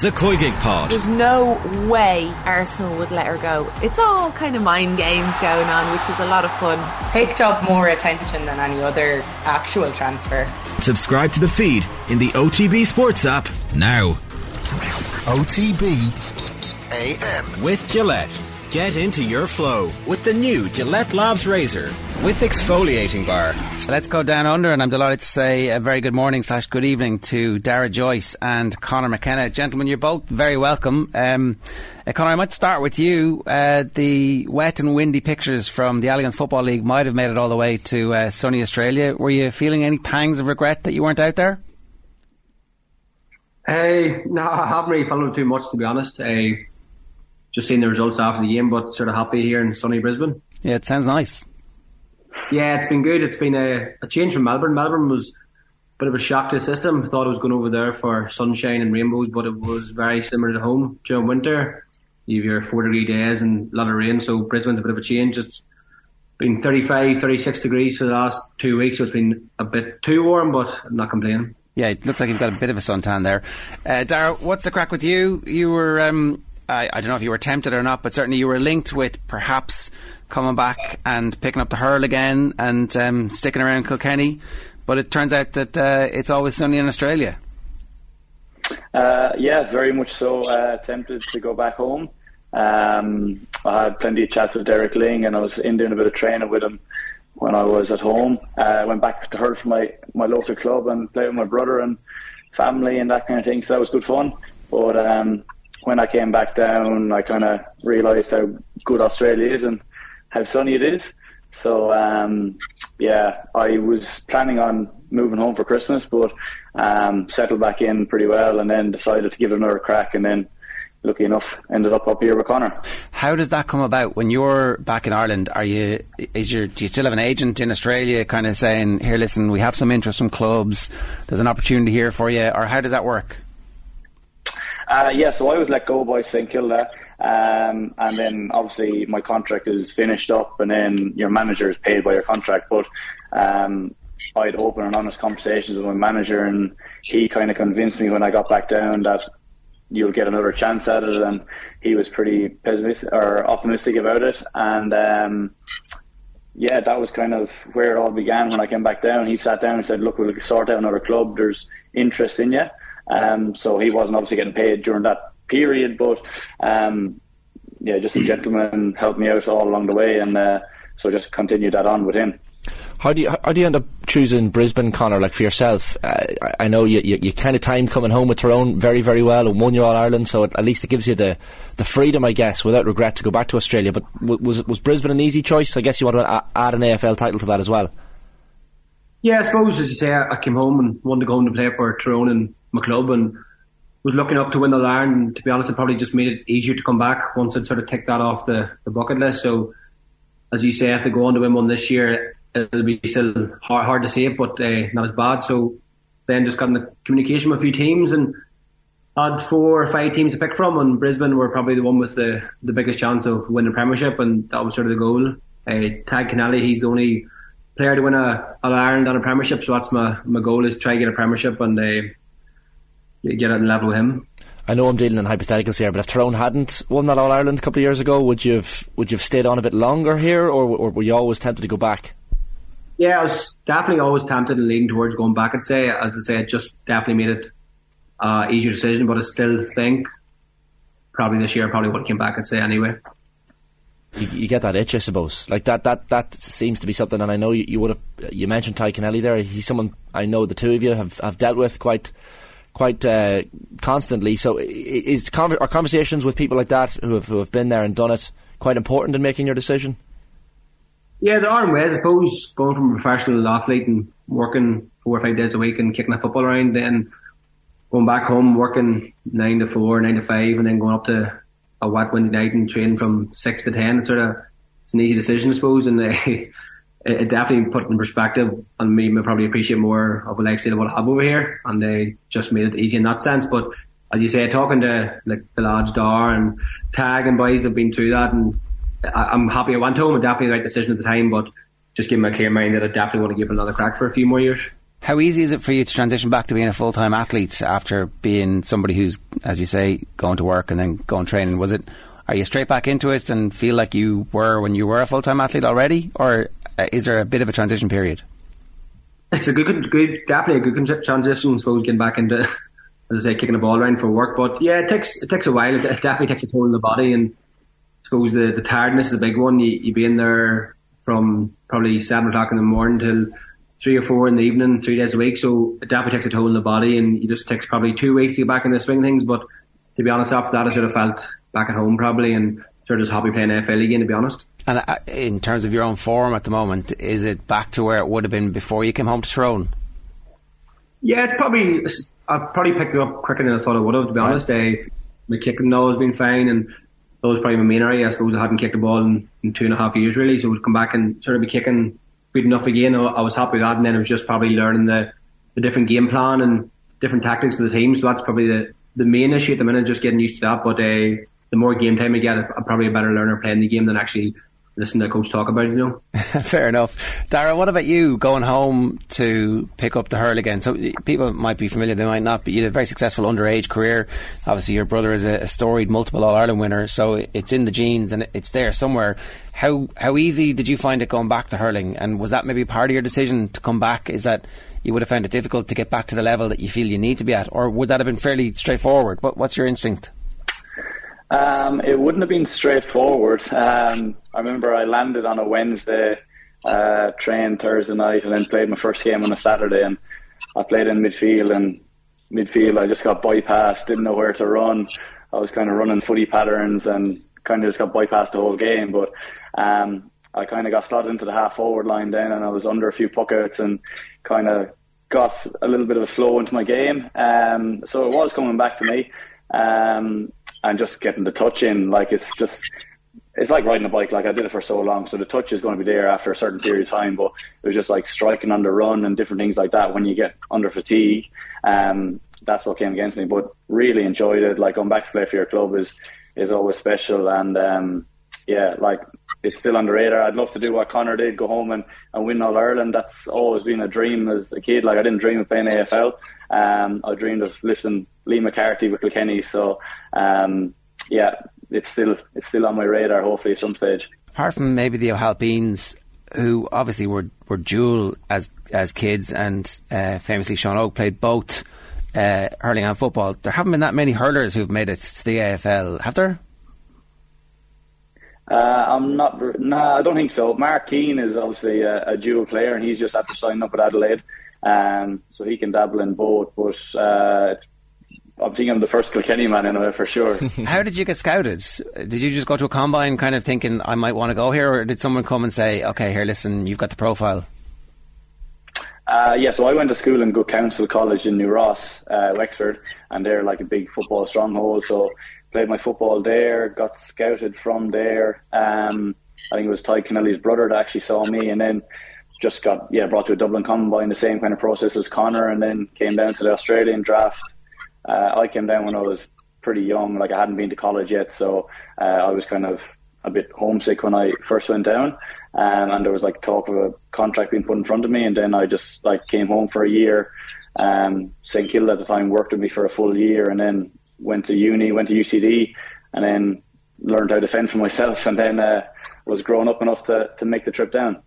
The Koi Gig Pod. There's no way Arsenal would let her go. It's all kind of mind games going on, which is a lot of fun. Picked up more attention than any other actual transfer. Subscribe to the feed in the OTB Sports app now. OTB AM. With Gillette. Get into your flow with the new Gillette Labs razor with exfoliating bar. Let's go down under, and I'm delighted to say a very good morning / good evening to Darragh Joyce and Conor McKenna. Gentlemen, you're both very welcome. Conor, I might start with you. The wet and windy pictures from the Australian Football League might have made it all the way to sunny Australia. Were you feeling any pangs of regret that you weren't out there? No, I haven't really followed too much, to be honest. Just seeing the results after the game, but sort of happy here in sunny Brisbane. Yeah, it sounds nice. Yeah, it's been good. It's been a change from Melbourne. Melbourne was a bit of a shock to the system. I thought I was going over there for sunshine and rainbows, but it was very similar to home during winter. You have your 4-degree days and a lot of rain, so Brisbane's a bit of a change. It's been 35, 36 degrees for the last 2 weeks, so it's been a bit too warm, but I'm not complaining. Yeah, it looks like you've got a bit of a suntan there. Darragh, what's the crack with you? You were... I don't know if you were tempted or not, but certainly you were linked with perhaps coming back and picking up the hurl again and sticking around Kilkenny, but it turns out that it's always sunny in Australia. Yeah, very much so. Tempted to go back home. I had plenty of chats with Derek Ling, and I was in doing a bit of training with him when I was at home. I went back to hurl for my local club and played with my brother and family and that kind of thing, so that was good fun. But when I came back down, I kind of realised how good Australia is and how sunny it is. So, yeah, I was planning on moving home for Christmas, but settled back in pretty well and then decided to give it another crack, and then, lucky enough, ended up here with Conor. How does that come about? When you're back in Ireland, do you still have an agent in Australia kind of saying, here, listen, we have some interest from clubs, there's an opportunity here for you, or how does that work? Yeah, so I was let go by St Kilda, and then obviously my contract is finished up, and then your manager is paid by your contract. But I had open and honest conversations with my manager, and he kind of convinced me when I got back down that you'll get another chance at it, and he was pretty pessimistic or optimistic about it. And yeah, that was kind of where it all began when I came back down. He sat down and said, look, we'll sort out another club, there's interest in you. So he wasn't obviously getting paid during that period, but yeah, just a gentleman, helped me out all along the way, and so just continued that on with him. How do you end up choosing Brisbane, Conor, like for yourself? I know you kind of timed coming home with Tyrone very, very well and won your All-Ireland, so at least it gives you the freedom, I guess, without regret to go back to Australia. But was Brisbane an easy choice? I guess you want to add an AFL title to that as well. Yeah, I suppose, as you say, I came home and wanted to go home to play for Tyrone and my club, and was lucky enough to win the All-Ireland, and to be honest, it probably just made it easier to come back once I'd sort of ticked that off the bucket list. So, as you say, if they go on to win one this year, it'll be still hard to say it, but not as bad. So then just got in the communication with a few teams, and had 4 or 5 teams to pick from, and Brisbane were probably the one with the biggest chance of winning the Premiership, and that was sort of the goal. Tadhg Kennelly, he's the only player to win an All-Ireland and a Premiership, so that's my goal, is try to get a Premiership and get out and level with him. I know I'm dealing in hypotheticals here, but if Tyrone hadn't won that All-Ireland a couple of years ago, would you have stayed on a bit longer here, or were you always tempted to go back? Yeah, I was definitely always tempted and leaning towards going back, I'd say. As I said, just definitely made it an easier decision, but I still think probably this year I probably would have came back, I'd say, anyway. You get that itch, I suppose. Like that seems to be something, and I know you mentioned Tadhg Kennelly there. He's someone I know the two of you have dealt with quite constantly. So are conversations with people like that who have been there and done it quite important in making your decision? Yeah, there are in ways. I suppose going from a professional athlete and working 4 or 5 days a week and kicking a football around, then going back home working 9 to 4, 9 to 5, and then going up to a wet windy night and training from 6 to 10. It's an easy decision, I suppose, and it definitely put in perspective and made me probably appreciate more of a lifestyle of what I have over here, and they just made it easy in that sense. But as you say, talking to like the lads Dar and Tag and boys that have been through that, and I'm happy I went home, and definitely the right decision at the time, but just gave me a clear mind that I definitely want to give it another crack for a few more years. How easy is it for you to transition back to being a full-time athlete after being somebody who's, as you say, going to work and then going training? Was it, are you straight back into it and feel like you were when you were a full-time athlete already? Or is there a bit of a transition period? It's a good definitely a good transition, I suppose, getting back into, as I say, kicking the ball around for work. But yeah, it takes a while. It definitely takes a toll on the body, and I suppose the tiredness is a big one. You be in there from probably 7 o'clock in the morning till 3 or 4 in the evening, 3 days a week. So it definitely takes a toll on the body, and it just takes probably 2 weeks to get back in the swing of things. But to be honest, after that, I should have felt back at home probably, and sort of just happy playing AFL again, to be honest. And in terms of your own form at the moment, is it back to where it would have been before you came home to Tyrone? Yeah, I probably picked it up quicker than I thought I would have, to be honest. My kicking now has been fine, and that was probably my main area. I suppose I hadn't kicked the ball in 2.5 years really, so I'd come back and sort of be kicking good enough again. I was happy with that, and then it was just probably learning the different game plan and different tactics of the team. So that's probably the main issue at the minute, just getting used to that. But the more game time I get, I'm probably a better learner playing the game than actually listen to the coach talk about it, you know. Fair enough. Darragh, what about you going home to pick up the hurl again? So people might be familiar, they might not, but you had a very successful underage career. Obviously your brother is a storied multiple All-Ireland winner, so it's in the genes and it's there somewhere. How easy did you find it going back to hurling, and was that maybe part of your decision to come back, is that you would have found it difficult to get back to the level that you feel you need to be at, or would that have been fairly straightforward? What's your instinct? It wouldn't have been straightforward. I remember I landed on a Wednesday, trained Thursday night, and then played my first game on a Saturday. And I played in midfield, and I just got bypassed, didn't know where to run. I was kind of running footy patterns and kind of just got bypassed the whole game. But I kind of got slotted into the half forward line then, and I was under a few puck outs and kind of got a little bit of a flow into my game. So it was coming back to me. And just getting the touch in, like it's like riding a bike. Like I did it for so long, so the touch is going to be there after a certain period of time. But it was just like striking on the run and different things like that. When you get under fatigue, that's what came against me. But really enjoyed it. Like going back to play for your club is always special. And yeah, like it's still on the radar. I'd love to do what Conor did, go home and win All Ireland. That's always been a dream as a kid. Like I didn't dream of playing AFL. I dreamed of lifting Lee McCarthy with Kilkenny, so yeah, it's still on my radar, hopefully at some stage. Apart from maybe the O'Halpeens, who obviously were dual as kids, and famously Sean Oak played both hurling and football, there haven't been that many hurlers who've made it to the AFL, have there? I don't think so. Mark Keane is obviously a dual player, and he's just had to sign up at Adelaide, so he can dabble in both, but I think I'm the first Kilkenny man in a way for sure. How did you get scouted? Did you just go to a combine kind of thinking I might want to go here, or did someone come and say, okay, here, listen, you've got the profile? So I went to school in Good Council College in New Ross, Wexford, and they're like a big football stronghold, so played my football there, got scouted from there. I think it was Tadhg Kennelly's brother that actually saw me, and then just got brought to a Dublin combine, the same kind of process as Conor, and then came down to the Australian draft. I came down when I was pretty young, like I hadn't been to college yet, so I was kind of a bit homesick when I first went down, and there was like talk of a contract being put in front of me, and then I just like came home for a year. St Kilda at the time worked with me for a full year, and then went to uni, went to UCD, and then learned how to fend for myself, and then was grown up enough to make the trip down.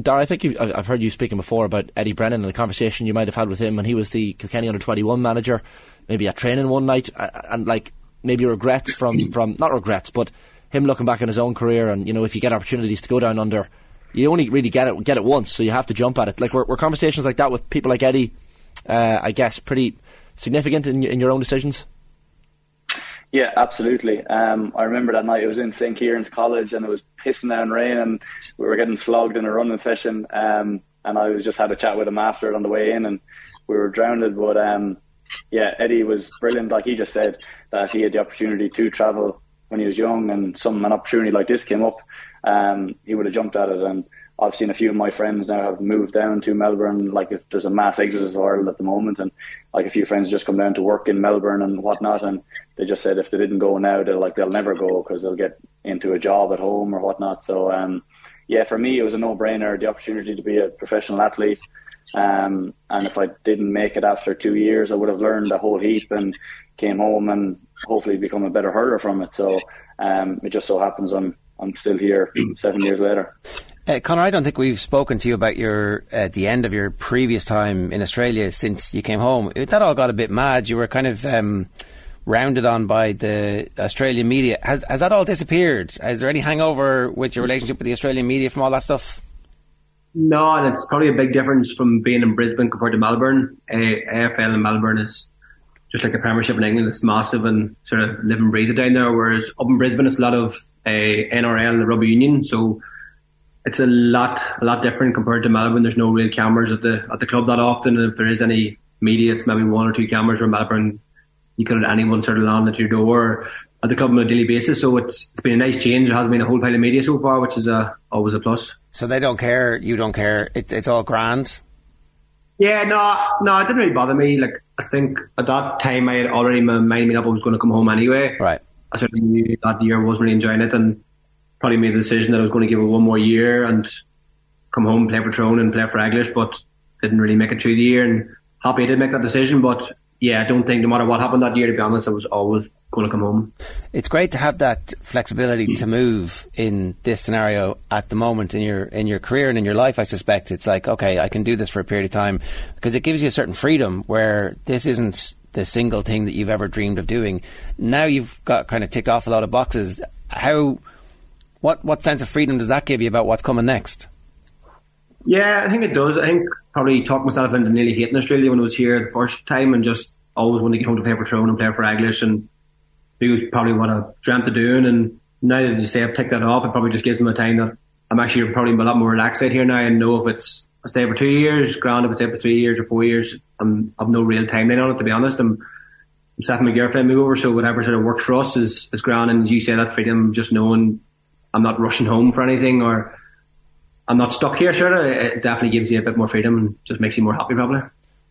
Darragh, I think I've heard you speaking before about Eddie Brennan and the conversation you might have had with him when he was the Kilkenny Under-21 manager, maybe at training one night, and like maybe regrets from not regrets, but him looking back on his own career, and you know, if you get opportunities to go down under, you only really get it once, so you have to jump at it. Like were conversations like that with people like Eddie, I guess, pretty significant in your own decisions? Yeah, absolutely. I remember that night, it was in St Kieran's College, and it was pissing down rain, and we were getting flogged in a running session, and I was just had a chat with him after it on the way in, and we were drowned. But Eddie was brilliant. Like he just said that if he had the opportunity to travel when he was young, and an opportunity like this came up, he would have jumped at it. And I've seen a few of my friends now have moved down to Melbourne. Like if there's a mass exodus of Ireland at the moment, and like a few friends just come down to work in Melbourne and whatnot, and they just said if they didn't go now, they'll never go because they'll get into a job at home or whatnot. So for me it was a no-brainer, the opportunity to be a professional athlete, And if I didn't make it after 2 years, I would have learned a whole heap and came home and hopefully become a better hurler from it. So it just so happens I'm still here 7 years later. Conor, I don't think we've spoken to you about your the end of your previous time in Australia since you came home. That all got a bit mad. You were kind of rounded on by the Australian media. Has that all disappeared? Is there any hangover with your relationship with the Australian media from all that stuff? No, and it's probably a big difference from being in Brisbane compared to Melbourne. AFL in Melbourne is just like a Premiership in England. It's massive and sort of live and breathe it down there, whereas up in Brisbane it's a lot of NRL and the rugby union, so it's a lot different compared to Melbourne. There's no real cameras at the club that often, and if there is any media it's maybe one or two cameras, where Melbourne you could have anyone sort of landing at your door at the club on a daily basis. So it's been a nice change. There hasn't been a whole pile of media so far, which is always a plus. So they don't care, you don't care, it's all grand? Yeah, no, it didn't really bother me. Like, I think at that time I had already my mind made up I was going to come home anyway. Right. I certainly knew that year I wasn't really enjoying it, and probably made the decision that I was going to give it one more year and come home, play for Tyrone and play for Eglish, but didn't really make it through the year, and happy I did make that decision. But yeah, I don't think no matter what happened that year, to be honest, I was always going to come home. It's great to have that flexibility to move in this scenario at the moment in your career and in your life, I suspect. It's like, okay, I can do this for a period of time, because it gives you a certain freedom where this isn't the single thing that you've ever dreamed of doing. Now you've got kind of ticked off a lot of boxes. What sense of freedom does that give you about what's coming next? Yeah, I think it does. I think probably talked myself into nearly hating Australia when I was here the first time, and just always wanted to get home to play for Tyrone and play for Eglish, and do probably what I dreamt of doing. And now that you say I've ticked that off, it probably just gives me a time that I'm actually probably a lot more relaxed out here now, and know if it's I stay for 2 years, grand. If I stay for 3 years or 4 years, I've no real timeline on it, to be honest. I'm setting my girlfriend move over, so whatever sort of works for us is grand. And as you say, that freedom, just knowing I'm not rushing home for anything, or I'm not stuck here, sure. It definitely gives you a bit more freedom and just makes you more happy, probably.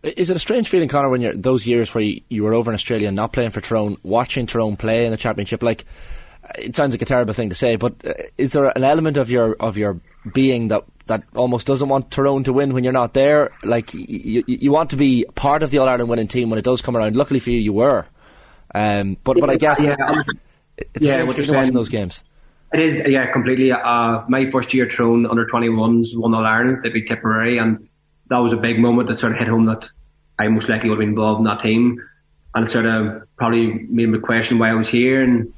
Is it a strange feeling, Conor, when you're those years where you were over in Australia and not playing for Tyrone, watching Tyrone play in the championship? Like, it sounds like a terrible thing to say, but is there an element of your being that almost doesn't want Tyrone to win when you're not there? Like, you want to be part of the All-Ireland winning team when it does come around. Luckily for you, you were. But I guess it's a strange feeling watching those games. It is, yeah, completely. My first year Tyrone under 21s won All-Ireland. They beat Tipperary, and that was a big moment that sort of hit home that I most likely would have been involved in that team. And it sort of probably made me question why I was here, and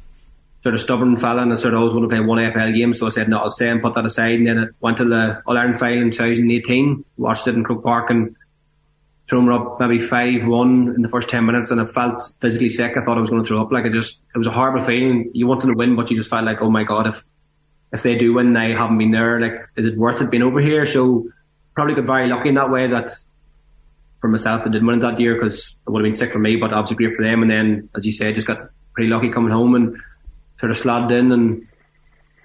sort of stubborn fella, and I sort of always wanted to play one AFL game, so I said, no, I'll stay and put that aside. And then it went to the All-Ireland final in 2018, watched it in Crook Park, and Tyrone were up maybe 5-1 in the first 10 minutes, and I felt physically sick. I thought I was going to throw up. Like, it was a horrible feeling. You wanted to win, but you just felt like, oh my God, if they do win, I haven't been there. Like, is it worth it being over here? So probably got very lucky in that way, that for myself I didn't win it that year, because it would have been sick for me, but obviously great for them. And then, as you say, just got pretty lucky coming home and sort of slotted in, and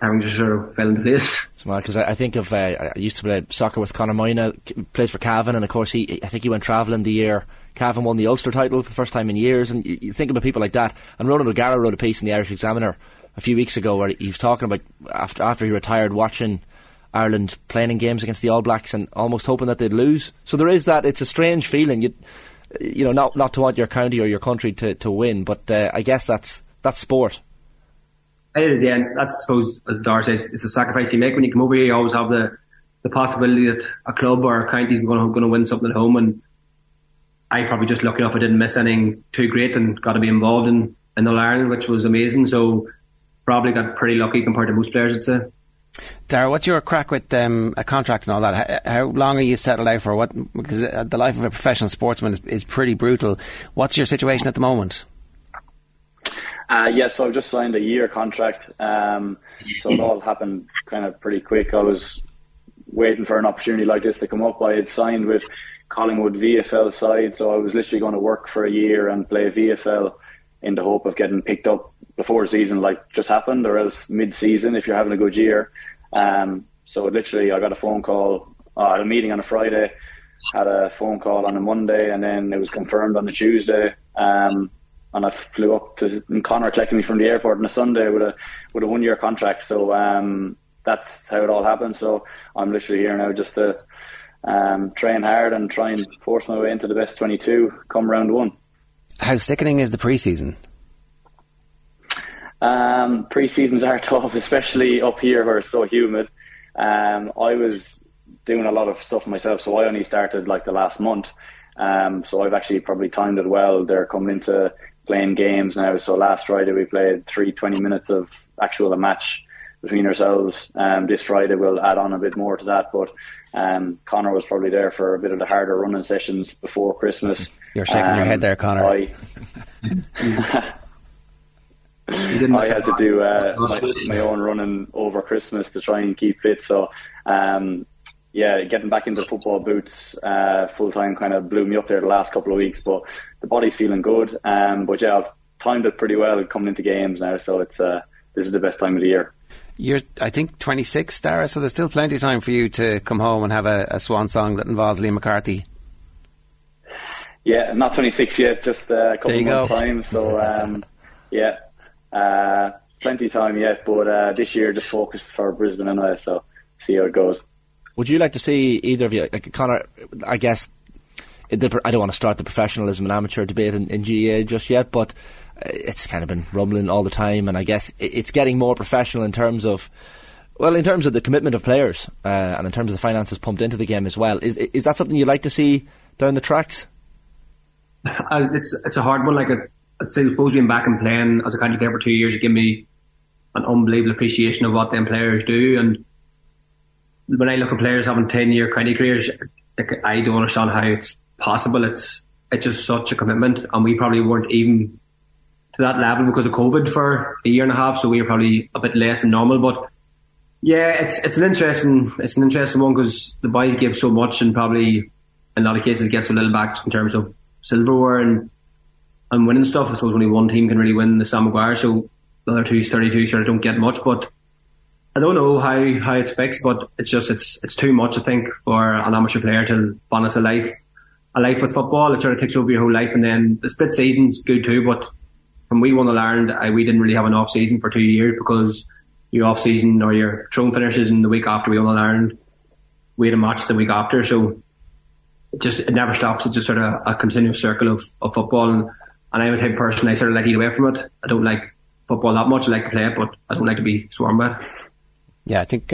having just sort of fell into place. It's mad, because I think of I used to play soccer with Conor Moina, plays for Cavan, and of course he went travelling the year Cavan won the Ulster title for the first time in years, and you think about people like that. And Ronald O'Gara wrote a piece in the Irish Examiner a few weeks ago where he was talking about after he retired, watching Ireland playing in games against the All Blacks and almost hoping that they'd lose. So there is that. It's a strange feeling, you know, not to want your county or your country to win, but I guess that's sport. It is, yeah. That's, I suppose, as Darragh says, it's a sacrifice you make. When you come over here, you always have the possibility that a club or a county is going to win something at home. And I probably just lucky enough I didn't miss anything too great and got to be involved in All Ireland, which was amazing. So probably got pretty lucky compared to most players, I'd say. Darragh, what's your crack with a contract and all that? How long are you settled out for? What, because the life of a professional sportsman is pretty brutal. What's your situation at the moment? Yeah, so I've just signed a year contract, so it all happened kind of pretty quick. I was waiting for an opportunity like this to come up. I had signed with Collingwood VFL side, so I was literally going to work for a year and play VFL in the hope of getting picked up before the season, like just happened, or else mid-season if you're having a good year. So literally I got a phone call, at a meeting on a Friday, had a phone call on a Monday, and then it was confirmed on a Tuesday. And I flew up to, and Conor collected me from the airport on a Sunday with a 1 year contract. So that's how it all happened. So I'm literally here now just to train hard and try and force my way into the best 22 come round one. How sickening is the pre-season? Pre-seasons are tough, especially up here where it's so humid. I was doing a lot of stuff myself, so I only started like the last month. So I've actually probably timed it well. They're coming into playing games now. So last Friday we played 3 20 minutes of actual a match between ourselves. This Friday we'll add on a bit more to that, but Conor was probably there for a bit of the harder running sessions before Christmas. You're shaking your head there, Conor. I had to do my own running over Christmas to try and keep fit, so yeah, getting back into football boots full-time kind of blew me up there the last couple of weeks, but the body's feeling good. But yeah, I've timed it pretty well coming into games now, so it's this is the best time of the year. You're, I think, 26, Darragh, so there's still plenty of time for you to come home and have a swan song that involves Lee McCarthy. Yeah, not 26 yet, just a couple of months' time, so yeah, plenty of time yet, but this year just focused for Brisbane anyway, so see how it goes. Would you like to see either of you, like Conor, I guess, I don't want to start the professionalism and amateur debate in GAA just yet, but it's kind of been rumbling all the time, and I guess it's getting more professional in terms of, well, in terms of the commitment of players and in terms of the finances pumped into the game as well. Is that something you'd like to see down the tracks? It's a hard one. Like I'd say, suppose being back and playing as a county player for 2 years, it gave me an unbelievable appreciation of what them players do, and when I look at players having 10-year county careers, I don't understand how it's possible. It's just such a commitment, and we probably weren't even to that level because of COVID for a year and a half, so we were probably a bit less than normal. But yeah, it's an interesting one because the boys give so much, and probably in a lot of cases get so little back in terms of silverware and winning stuff. I suppose only one team can really win the Sam Maguire, so the other two's 32, sure, don't get much, but I don't know how it's fixed, but it's just it's too much, I think, for an amateur player to balance a life with football. It sort of takes over your whole life, and then the split season's good too. But when we won All-Ireland, we didn't really have an off season for 2 years because your off season or your throne finishes in the week after we won All-Ireland. We had a match the week after, so it never stops. It's just sort of a continuous circle of football, and I'm the type of person I sort of like to eat away from it. I don't like football that much. I like to play it, but I don't like to be swarmed by it. Yeah, I think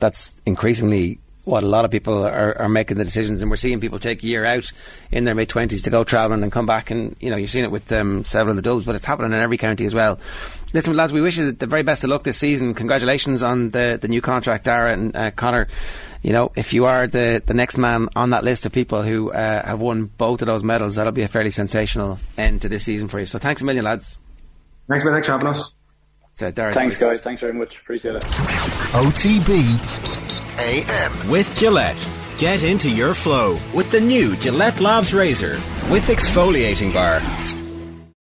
that's increasingly what a lot of people are making the decisions, and we're seeing people take a year out in their mid-20s to go travelling and come back, and you know, you've seen it with several of the Dubs, but it's happening in every county as well. Listen, lads, we wish you the very best of luck this season. Congratulations on the new contract, Darragh and Conor. You know, if you are the next man on that list of people who have won both of those medals, that'll be a fairly sensational end to this season for you. So thanks a million, lads. Thanks for having us. Thanks, guys. Thanks very much. Appreciate it. OTB AM with Gillette. Get into your flow with the new Gillette Labs razor with exfoliating bar.